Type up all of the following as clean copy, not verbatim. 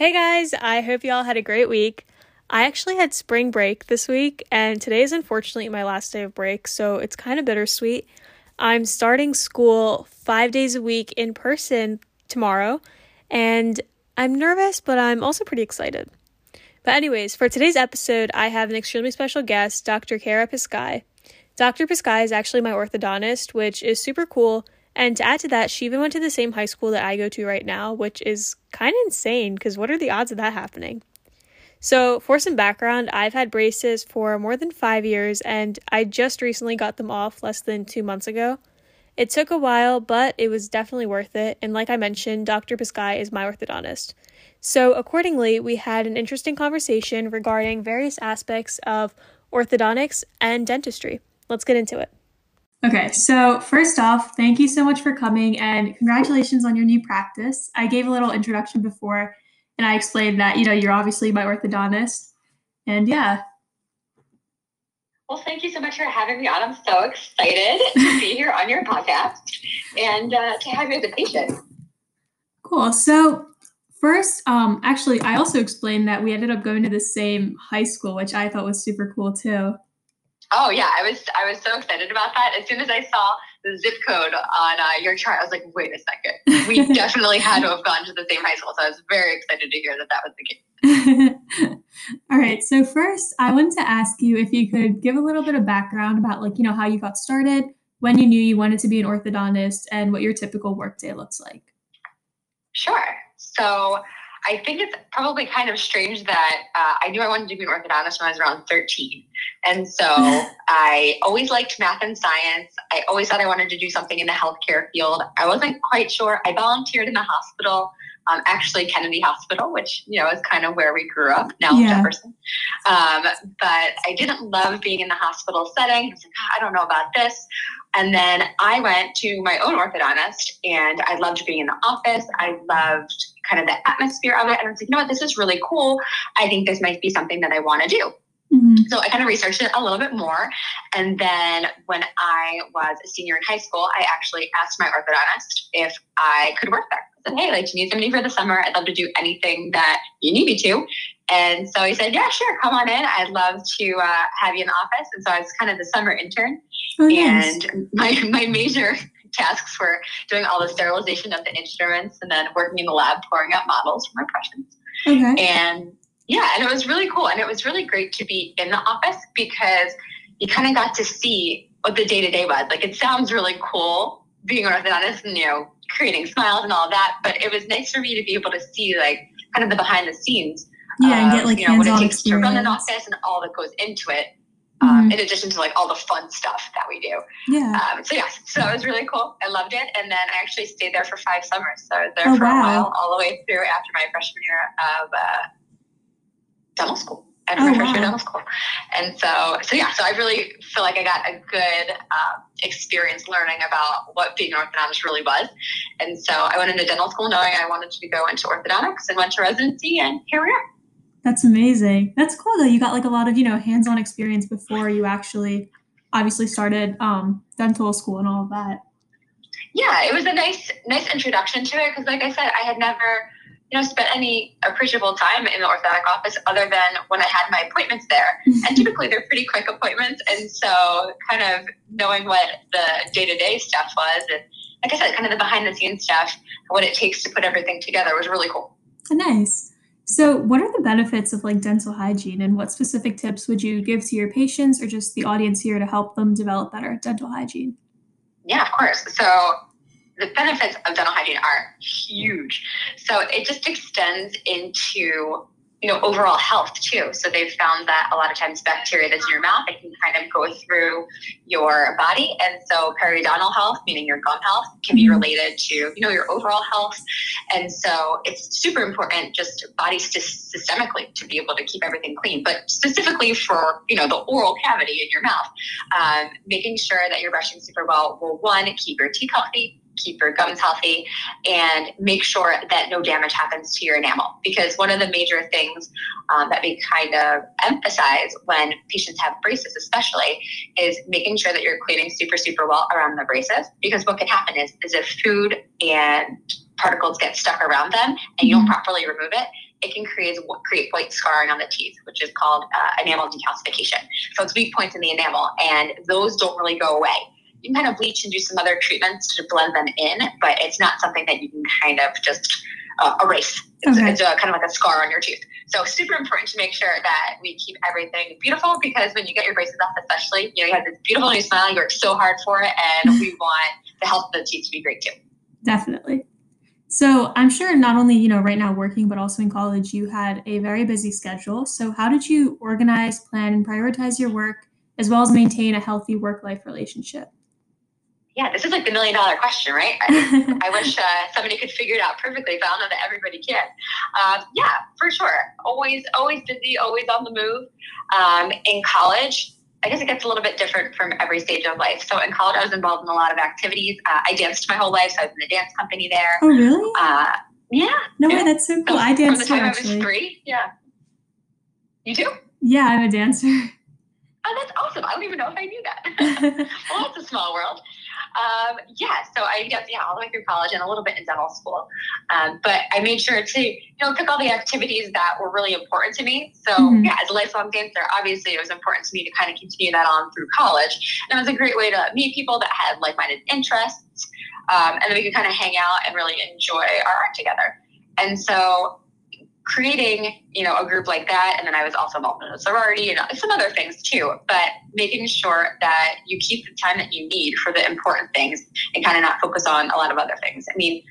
Hey guys, I hope y'all had a great week. I actually had spring break this week, and today is unfortunately my last day of break, so it's kind of bittersweet. I'm starting school 5 days a week in person tomorrow, and I'm nervous, but I'm also pretty excited. But anyways, for today's episode, I have an extremely special guest, Dr. Kara Piscay. Dr. Piscay is actually my orthodontist, which is super cool. And to add to that, she even went to the same high school that I go to right now, which is kind of insane because what are the odds of that happening? So for some background, I've had braces for more than 5 years and I just recently got them off less than 2 months ago. It took a while, but it was definitely worth it. And like I mentioned, Dr. Piscay is my orthodontist. So accordingly, we had an interesting conversation regarding various aspects of orthodontics and dentistry. Let's get into it. Okay, so first off, thank you so much for coming and congratulations on your new practice. I gave a little introduction before and I explained that, you're obviously my orthodontist and yeah. Well, thank you so much for having me on. I'm so excited to be here on your podcast and to have you as a patient. Cool. So first, actually, I also explained that we ended up going to the same high school, which I thought was super cool too. Oh yeah, I was so excited about that. As soon as I saw the zip code on your chart, I was like, wait a second. We definitely had to have gone to the same high school. So I was very excited to hear that that was the case. All right. So first, I wanted to ask you if you could give a little bit of background about how you got started, when you knew you wanted to be an orthodontist, and what your typical workday looks like. Sure. So I think it's probably kind of strange that I knew I wanted to be an orthodontist when I was around 13. And so I always liked math and science. I always thought I wanted to do something in the healthcare field. I wasn't quite sure. I volunteered in the hospital, actually Kennedy Hospital, which, is kind of where we grew up now, yeah. Jefferson. But I didn't love being in the hospital setting. I was like, I don't know about this. And then I went to my own orthodontist and I loved being in the office. I loved kind of the atmosphere of it. And I was like, you know what, this is really cool. I think this might be something that I want to do. Mm-hmm. So I kind of researched it a little bit more. And then when I was a senior in high school, I actually asked my orthodontist if I could work there. I said, hey, do you need somebody for the summer? I'd love to do anything that you need me to. And so he said, yeah, sure. Come on in. I'd love to have you in the office. And so I was kind of the summer intern. Oh, yes. And my major tasks were doing all the sterilization of the instruments and then working in the lab, pouring out models from impressions. Okay. And it was really cool. And it was really great to be in the office because you kind of got to see what the day-to-day was. It sounds really cool being an orthodontist and, creating smiles and all that. But it was nice for me to be able to see, kind of the behind the scenes. Yeah, and get what it takes to run an office and all that goes into it. Mm-hmm. In addition to all the fun stuff that we do. Yeah. So it was really cool. I loved it. And then I actually stayed there for 5 summers. So I was there for a while, all the way through after my freshman year of dental school. Dental school. And so I really feel like I got a good experience learning about what being an orthodontist really was. And so I went into dental school knowing I wanted to go into orthodontics and went to residency, and here we are. That's amazing. That's cool though. You got a lot of, hands-on experience before you actually obviously started dental school and all of that. Yeah, it was a nice introduction to it because like I said, I had never, spent any appreciable time in the orthodontic office other than when I had my appointments there. And typically they're pretty quick appointments. And so kind of knowing what the day-to-day stuff was and like I said, kind of the behind-the-scenes stuff, what it takes to put everything together was really cool. Nice. So what are the benefits of dental hygiene and what specific tips would you give to your patients or just the audience here to help them develop better dental hygiene? Yeah, of course. So the benefits of dental hygiene are huge. So it just extends into, overall health too. So they've found that a lot of times bacteria that's in your mouth, it can kind of go through your body. And so periodontal health, meaning your gum health, can be related to, your overall health. And so it's super important just body systemically to be able to keep everything clean, but specifically for, the oral cavity in your mouth, making sure that you're brushing super well will one, keep your teeth healthy, keep your gums healthy, and make sure that no damage happens to your enamel. Because one of the major things that we kind of emphasize when patients have braces especially is making sure that you're cleaning super, super well around the braces. Because what can happen is if food and particles get stuck around them and you don't properly remove it, it can create white scarring on the teeth, which is called enamel decalcification. So it's weak points in the enamel, and those don't really go away. You can kind of bleach and do some other treatments to blend them in, but it's not something that you can kind of just erase. It's kind of like a scar on your tooth. So super important to make sure that we keep everything beautiful, because when you get your braces off, especially, you know, you have this beautiful new smile, you work so hard for it, and we want the health of the teeth to be great too. Definitely. So I'm sure not only, you know, right now working, but also in college, you had a very busy schedule. So how did you organize, plan, and prioritize your work, as well as maintain a healthy work-life relationship? Yeah, this is like the $1 million question, right? I wish somebody could figure it out perfectly, but I don't know that everybody can. Yeah, for sure. Always busy, always on the move. In college, I guess it gets a little bit different from every stage of life. So in college, I was involved in a lot of activities. I danced my whole life, so I was in the dance company there. Oh, really? Yeah. No way, that's so cool. I danced from the time I was 3, yeah. You do? Yeah, I'm a dancer. Oh, that's awesome. I don't even know if I knew that. Well, that's a small world. Yeah, so I danced all the way through college and a little bit in dental school. But I made sure to, pick all the activities that were really important to me. So yeah, as a lifelong dancer, obviously it was important to me to kind of continue that on through college. And it was a great way to meet people that had like-minded interests. And then we could kind of hang out and really enjoy our art together. And so creating, a group like that. And then I was also involved in a sorority and some other things too, but making sure that you keep the time that you need for the important things and kind of not focus on a lot of other things. I mean,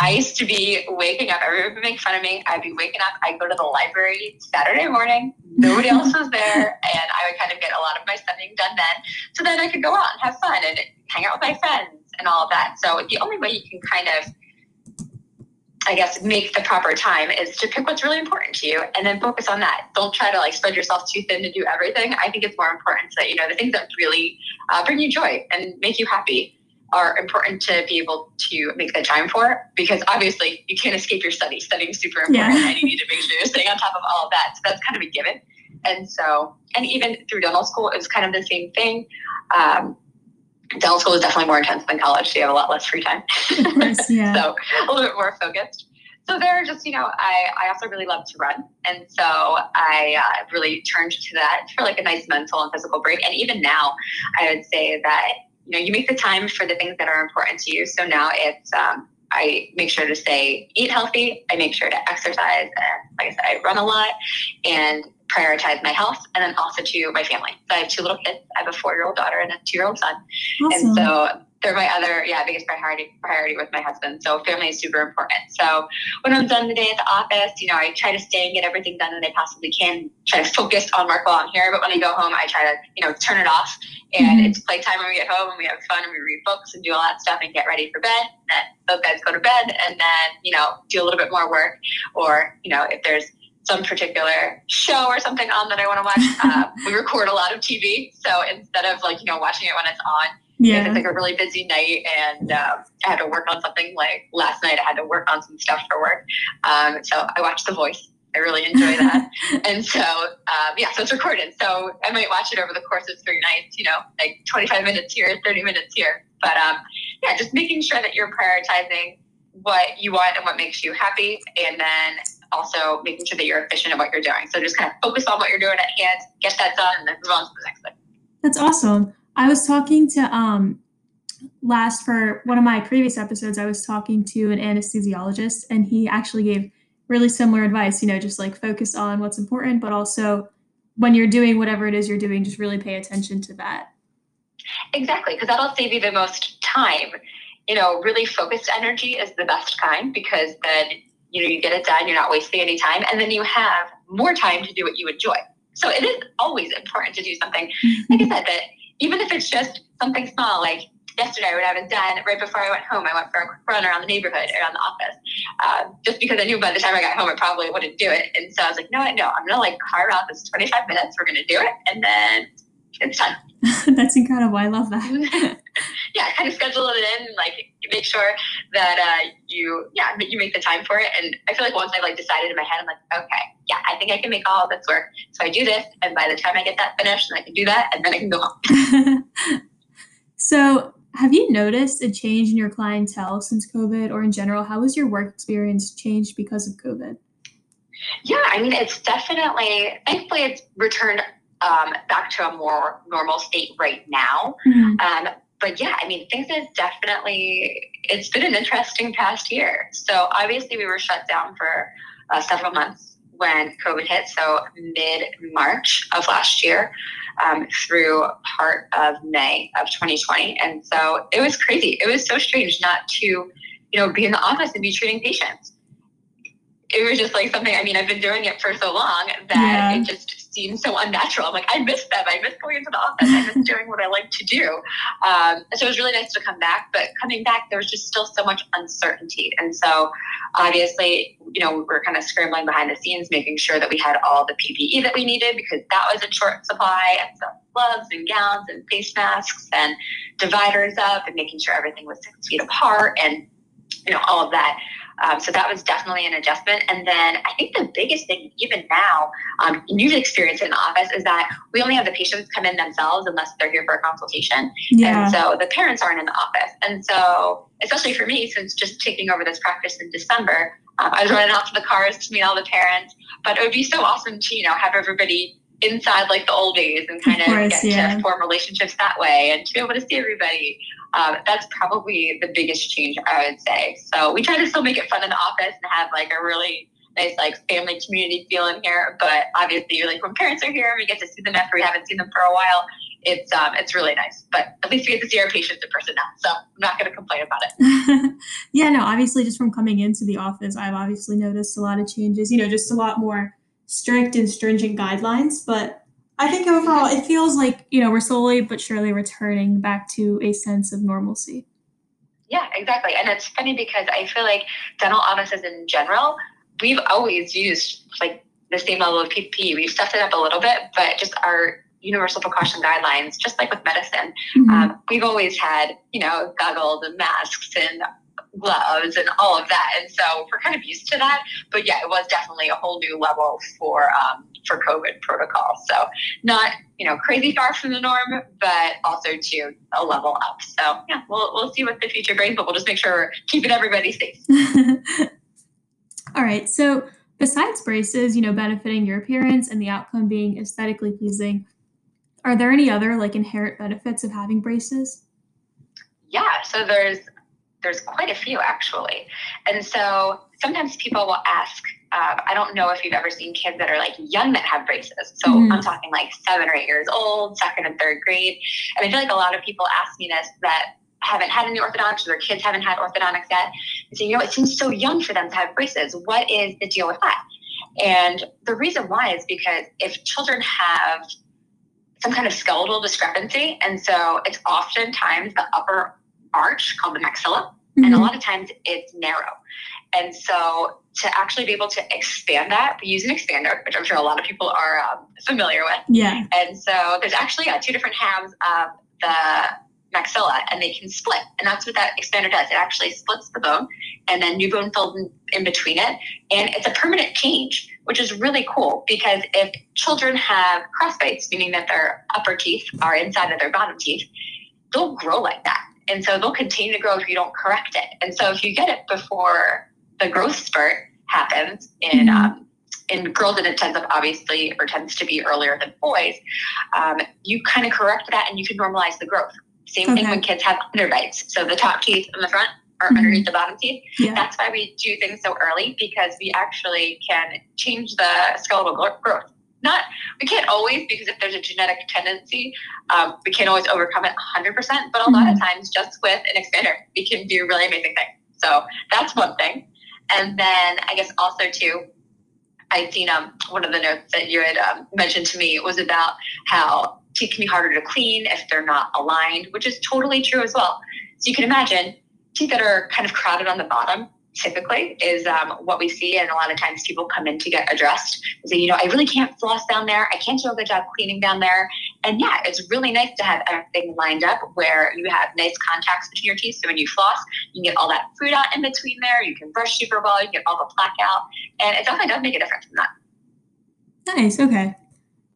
I used to be waking up, everyone would make fun of me. I'd be waking up, I'd go to the library Saturday morning, nobody else was there. And I would kind of get a lot of my studying done then. So then I could go out and have fun and hang out with my friends and all of that. So the only way you can kind of, make the proper time is to pick what's really important to you and then focus on that. Don't try to spread yourself too thin to do everything. I think it's more important that, the things that really bring you joy and make you happy are important to be able to make the time for, because obviously you can't escape your study. Studying is super important, and you need to make sure you're staying on top of all of that. So that's kind of a given. And so, and even through dental school, it was kind of the same thing. Dental school is definitely more intense than college, so you have a lot less free time. Of course, yeah. So a little bit more focused. So there are just, I also really love to run. And so I really turned to that for a nice mental and physical break. And even now, I would say that, you make the time for the things that are important to you. So now it's, I make sure to eat healthy. I make sure to exercise. And like I said, I run a lot and prioritize my health, and then also to my family. So I have 2 little kids. I have a 4-year-old daughter and a 2-year-old son. Awesome. And so they're my other, biggest priority with my husband. So family is super important. So when I'm done the day at the office, I try to stay and get everything done that I possibly can, try to focus on work while I'm here. But when I go home, I try to, turn it off, and it's playtime when we get home, and we have fun, and we read books and do all that stuff and get ready for bed. Then both guys go to bed, and then, do a little bit more work, or, if there's some particular show or something on that I want to watch. We record a lot of TV. So instead of watching it when it's on, it's a really busy night, and I had to work on something. Like last night I had to work on some stuff for work. So I watched The Voice. I really enjoy that. And so, so it's recorded. So I might watch it over the course of 3 nights, 25 minutes here, 30 minutes here. But just making sure that you're prioritizing what you want and what makes you happy. And then also making sure that you're efficient at what you're doing. So just kind of focus on what you're doing at hand, get that done, and then move on to the next thing. That's awesome. I was talking to, for one of my previous episodes, I was talking to an anesthesiologist, and he actually gave really similar advice, just focus on what's important, but also when you're doing whatever it is you're doing, just really pay attention to that. Exactly, because that'll save you the most time. Really focused energy is the best kind, because then you get it done, you're not wasting any time, and then you have more time to do what you enjoy. So it is always important to do something, like I said, that even if it's just something small, like yesterday when I was done, right before I went home, I went for a quick run around the neighborhood, around the office, just because I knew by the time I got home, I probably wouldn't do it. And so I was like, no, I'm going to carve out this 25 minutes, we're going to do it, and then it's done. That's incredible. I love that. Yeah, kind of schedule it in, make sure that you make the time for it. And I feel like once I've decided in my head, I'm okay, yeah, I think I can make all of this work. So I do this, and by the time I get that finished, and I can do that, and then I can go home. So have you noticed a change in your clientele since COVID, or in general? How has your work experience changed because of COVID? Yeah, I mean, it's definitely, thankfully it's returned back to a more normal state right now. Mm-hmm. But yeah, I mean, things have definitely, it's been an interesting past year. So obviously we were shut down for several months when COVID hit. So mid-March of last year through part of May of 2020. And so it was crazy. It was so strange not to, be in the office and be treating patients. It was just like something, I mean, I've been doing it for so long that it just seems so unnatural. I'm like, I miss them. I miss going into the office. I miss doing what I like to do. So it was really nice to come back. But coming back, there was just still so much uncertainty. And so obviously, we were kind of scrambling behind the scenes, making sure that we had all the PPE that we needed because that was in short supply. And so gloves and gowns and face masks and dividers up and making sure everything was 6 feet apart and, all of that. So that was definitely an adjustment. And then I think the biggest thing, even now, you've experienced in the office, is that we only have the patients come in themselves unless they're here for a consultation. Yeah. And so the parents aren't in the office. And so, especially for me, since just taking over this practice in December, I was running out to the cars to meet all the parents. But it would be so awesome to, have everybody inside like the old days and kind of, get to form relationships that way and to be able to see everybody. That's probably the biggest change, I would say. So we try to still make it fun in the office and have like a really nice like family community feel in here. But obviously, when parents are here, we get to see them after we haven't seen them for a while. It's really nice. But at least we get to see our patients in person now. So I'm not going to complain about it. Yeah, no, obviously just from coming into the office, I've obviously noticed a lot of changes, just a lot more strict and stringent guidelines. But I think overall, it feels like, we're slowly but surely returning back to a sense of normalcy. Yeah, exactly. And it's funny because I feel like dental offices in general, we've always used like the same level of PPE. We've stepped it up a little bit, but just our universal precaution guidelines, just like with medicine, we've always had, goggles and masks and gloves and all of that. And so we're kind of used to that. But yeah, it was definitely a whole new level for COVID protocol. So not, crazy far from the norm, but also to a level up. So yeah, we'll see what the future brings, but we'll just make sure we're keeping everybody safe. All right. So besides braces, benefiting your appearance and the outcome being aesthetically pleasing, are there any other inherent benefits of having braces? Yeah. So there's quite a few actually. And so sometimes people will ask, I don't know if you've ever seen kids that are young that have braces. So I'm talking 7 or 8 years old, second and third grade. And I feel like a lot of people ask me this that haven't had any orthodontics or their kids haven't had orthodontics yet. And so, it seems so young for them to have braces. What is the deal with that? And the reason why is because if children have some kind of skeletal discrepancy, and so it's oftentimes the upper arch called the maxilla, and a lot of times it's narrow. And so to actually be able to expand that, we use an expander, which I'm sure a lot of people are familiar with. Yeah. And so there's actually two different halves of the maxilla, and they can split. And that's what that expander does. It actually splits the bone, and then new bone filled in between it. And it's a permanent change, which is really cool because if children have crossbites, meaning that their upper teeth are inside of their bottom teeth, they'll grow like that. And so they'll continue to grow if you don't correct it. And so if you get it before the growth spurt happens in girls, and it tends up obviously, or tends to be earlier than boys, you kind of correct that and you can normalize the growth. Same thing when kids have underbites. So the top teeth in the front are underneath the bottom teeth. Yeah. That's why we do things so early, because we actually can change the skeletal growth. We can't always, because if there's a genetic tendency, we can't always overcome it 100%, but a lot of times just with an expander, we can do really amazing things. So that's one thing. And then I guess also too, I'd seen one of the notes that you had mentioned to me was about how teeth can be harder to clean if they're not aligned, which is totally true as well. So you can imagine teeth that are kind of crowded on the bottom typically is what we see. And a lot of times people come in to get addressed and say, I really can't floss down there. I can't do a good job cleaning down there. And yeah, it's really nice to have everything lined up where you have nice contacts between your teeth. So when you floss, you can get all that food out in between there. You can brush super well. You can get all the plaque out. And it definitely does make a difference from that. Nice. Okay.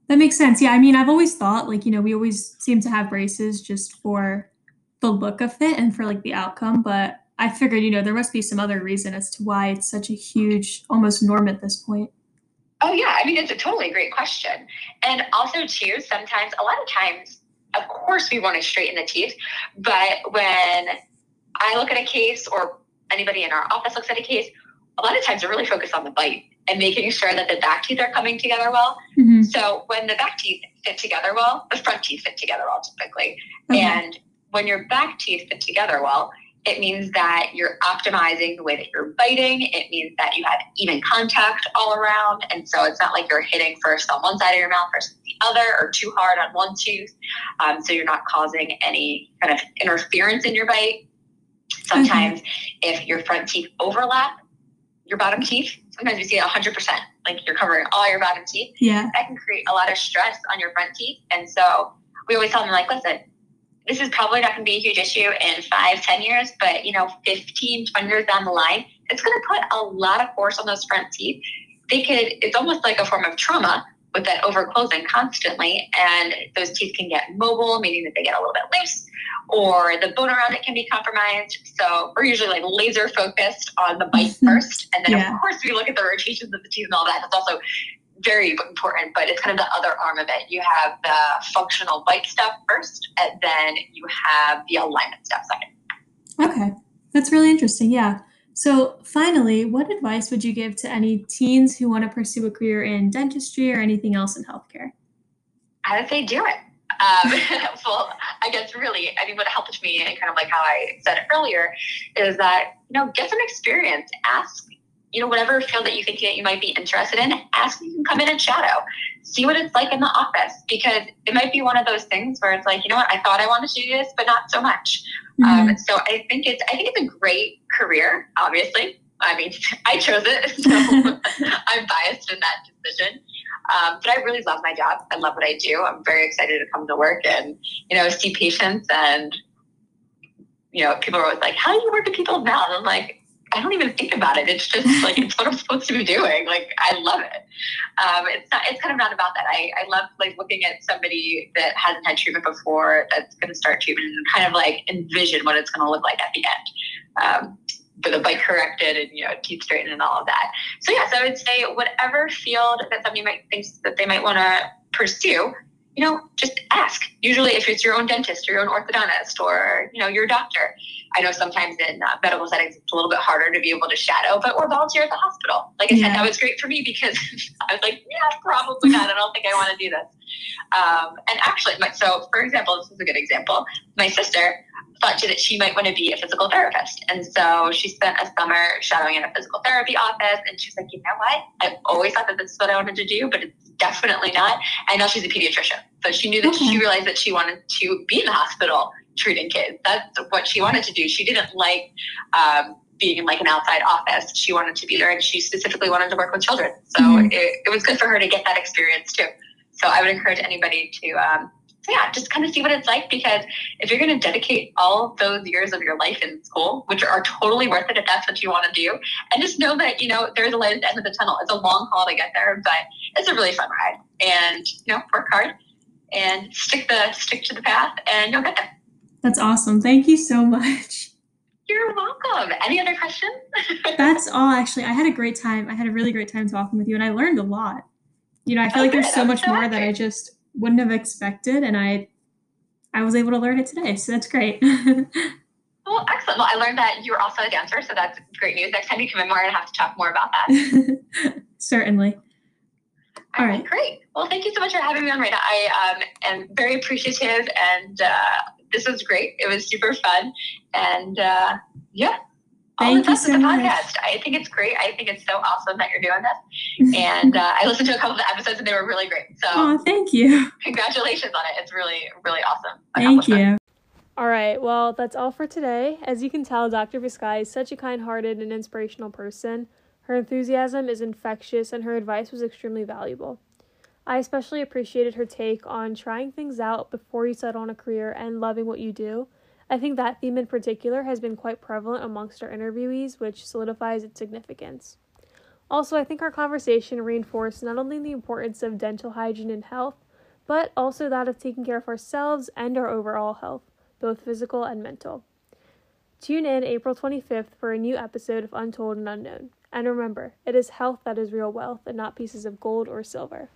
That makes sense. Yeah. I mean, I've always thought we always seem to have braces just for the look of it and for the outcome, but I figured, there must be some other reason as to why it's such a huge, almost norm at this point. Oh, yeah. I mean, it's a totally great question. And also, too, sometimes, a lot of times, of course, we want to straighten the teeth. But when I look at a case or anybody in our office looks at a case, a lot of times we're really focused on the bite and making sure that the back teeth are coming together well. Mm-hmm. So when the back teeth fit together well, the front teeth fit together well, typically. Okay. And when your back teeth fit together well, it means that you're optimizing the way that you're biting. It means that you have even contact all around. And so it's not like you're hitting first on one side of your mouth versus the other or too hard on one tooth. So you're not causing any kind of interference in your bite. Sometimes if your front teeth overlap your bottom teeth, sometimes we see 100%, like you're covering all your bottom teeth. Yeah. That can create a lot of stress on your front teeth. And so we always tell them, like, listen, this is probably not going to be a huge issue in 5-10 years, but, you know, 15, 20 years down the line, it's going to put a lot of force on those front teeth. It's almost like a form of trauma with that overclosing constantly. And those teeth can get mobile, meaning that they get a little bit loose, or the bone around it can be compromised. So we're usually like laser focused on the bite first. And then of course we look at the rotations of the teeth and all that. That's also very important, but it's kind of the other arm of it. You have the functional bite stuff first, and then you have the alignment stuff second. Okay. That's really interesting. Yeah. So finally, what advice would you give to any teens who want to pursue a career in dentistry or anything else in healthcare? I would say do it. Well, I guess really, I mean, what helped me, and kind of like how I said it earlier, is that, you know, get some experience. Ask, you know, whatever field that you think that you might be interested in, ask if you can come in and shadow. See what it's like in the office, because it might be one of those things where it's like, you know what, I thought I wanted to do this, but not so much. Mm-hmm. So I think it's a great career, obviously. I mean, I chose it, so I'm biased in that decision. But I really love my job. I love what I do. I'm very excited to come to work and, you know, see patients. And, you know, people are always like, how do you work with people now? And I'm like, I don't even think about it. It's just like, it's what I'm supposed to be doing. Like, I love it. It's kind of not about that. I love like looking at somebody that hasn't had treatment before, that's going to start treatment, and kind of like envision what it's going to look like at the end. With a bite corrected and, you know, teeth straightened and all of that. So yes, I would say whatever field that somebody might think that they might want to pursue, you know, just ask. Usually if it's your own dentist or your own orthodontist or, you know, your doctor. I know sometimes in medical settings, it's a little bit harder to be able to shadow, but we're volunteer at the hospital. Like I said, that was great for me because I was like, yeah, probably not. I don't think I want to do this. And actually, so for example, this is a good example. My sister thought that she might want to be a physical therapist. And so she spent a summer shadowing in a physical therapy office. And she's like, you know what? I've always thought that this is what I wanted to do, but it's definitely not. And now she's a pediatrician. So she knew that she realized that she wanted to be in the hospital treating kids. That's what she wanted to do. She didn't like being in like an outside office. She wanted to be there, and she specifically wanted to work with children. So it was good for her to get that experience too. So I would encourage anybody to, just kind of see what it's like, because if you're going to dedicate all those years of your life in school, which are totally worth it if that's what you want to do, and just know that, you know, there's a light at the end of the tunnel. It's a long haul to get there, but it's a really fun ride. And, you know, work hard and stick to the path, and you'll get there. That's awesome. Thank you so much. You're welcome. Any other questions? That's all, actually. I had a great time. I had a really great time talking with you, and I learned a lot. You know, I feel like there's so much more that I just wouldn't have expected, and I was able to learn it today, so that's great. Well, excellent. Well, I learned that you're also a dancer, so that's great news. Next time you come in, we're going to have to talk more about that. Certainly. All right. Great. Well, thank you so much for having me on right now. I am very appreciative, and this was great. It was super fun. And all the best with the podcast. I think it's great. I think it's so awesome that you're doing this. And I listened to a couple of the episodes, and they were really great. So thank you. Congratulations on it. It's really, really awesome. Thank you. All right. Well, that's all for today. As you can tell, Dr. Piscay is such a kind-hearted and inspirational person. Her enthusiasm is infectious, and her advice was extremely valuable. I especially appreciated her take on trying things out before you settle on a career and loving what you do. I think that theme in particular has been quite prevalent amongst our interviewees, which solidifies its significance. Also, I think our conversation reinforced not only the importance of dental hygiene and health, but also that of taking care of ourselves and our overall health, both physical and mental. Tune in April 25th for a new episode of Untold and Unknown. And remember, it is health that is real wealth and not pieces of gold or silver.